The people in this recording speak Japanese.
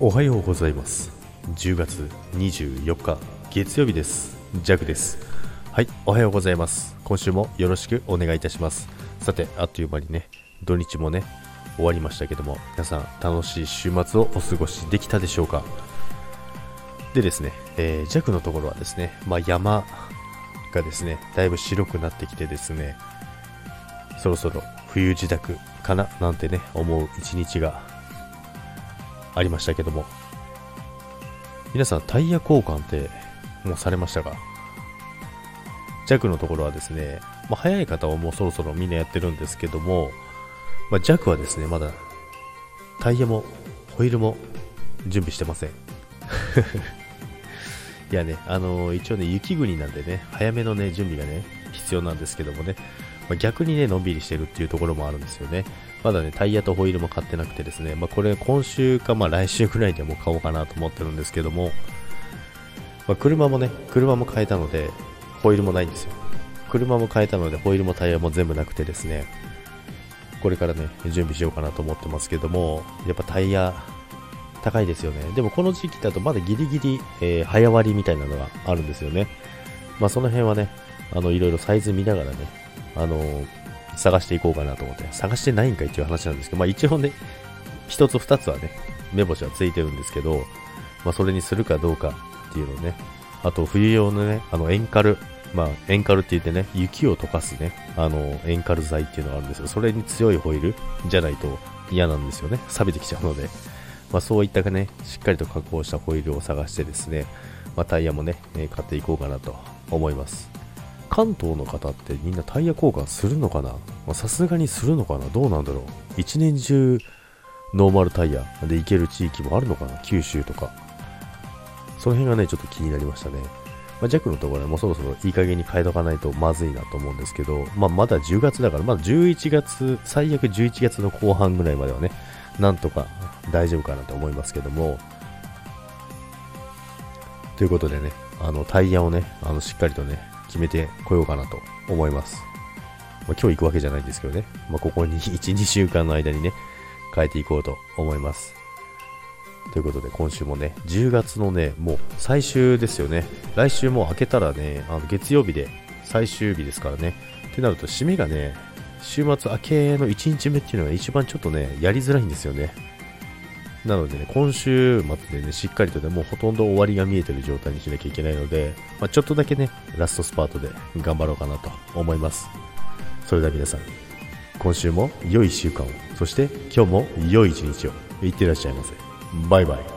おはようございます。10月24日月曜日です。ジャクです。はい、おはようございます。今週もよろしくお願いいたします。さて、あっという間にね、土日もね終わりましたけども、皆さん楽しい週末をお過ごしできたでしょうか。でですね、ジャクのところはですね、山がですねだいぶ白くなってきてですね、そろそろ冬自宅かななんてね思う一日がありましたけども、皆さんタイヤ交換ってもうされましたか？JACのところはですね、早い方はもうそろそろみんなやってるんですけども、JACはですねまだタイヤもホイールも準備してませんいやね、一応ね雪国なんでね早めのね準備がね必要なんですけどもね、逆にねのんびりしてるっていうところもあるんですよね。まだねタイヤとホイールも買ってなくてですね、これ今週か来週くらいでも買おうかなと思ってるんですけども、車も買えたのでホイールもないんですよ。車も買えたのでホイールもタイヤも全部なくてですね、これからね準備しようかなと思ってますけども、やっぱタイヤ高いですよね。でもこの時期だとまだギリギリ、早割りみたいなのがあるんですよね。その辺はねいろいろサイズ見ながらね探していこうかなと思って、探してないんかいっていう話なんですけど、一応ね一つ二つはね目星はついてるんですけど、それにするかどうかっていうのね、あと冬用のねエンカル、エンカルって言ってね雪を溶かすねエンカル剤っていうのがあるんですよ。それに強いホイールじゃないと嫌なんですよね、錆びてきちゃうので、そういったねしっかりと加工したホイールを探してですね、タイヤもね買っていこうかなと思います。関東の方ってみんなタイヤ交換するのかな？さすがにするのかな？どうなんだろう。一年中ノーマルタイヤで行ける地域もあるのかな？九州とか。その辺がねちょっと気になりましたね。JACのところはもうそろそろいい加減に変えとかないとまずいなと思うんですけど、まだ10月だから、11月、最悪11月の後半ぐらいまではねなんとか大丈夫かなと思いますけども、ということでねタイヤをねしっかりとね決めてこようかなと思います。今日行くわけじゃないんですけどね、ここに 1,2 週間の間にね変えていこうと思います。ということで今週もね10月のねもう最終ですよね。来週もう明けたらね月曜日で最終日ですからね、ってなると締めがね週末明けの1日目っていうのが一番ちょっとねやりづらいんですよね。なのでね今週末でねしっかりとねもうほとんど終わりが見えてる状態にしなきゃいけないので、ちょっとだけねラストスパートで頑張ろうかなと思います。それでは皆さん、今週も良い1週間を、そして今日も良い一日を、いってらっしゃいませ。バイバイ。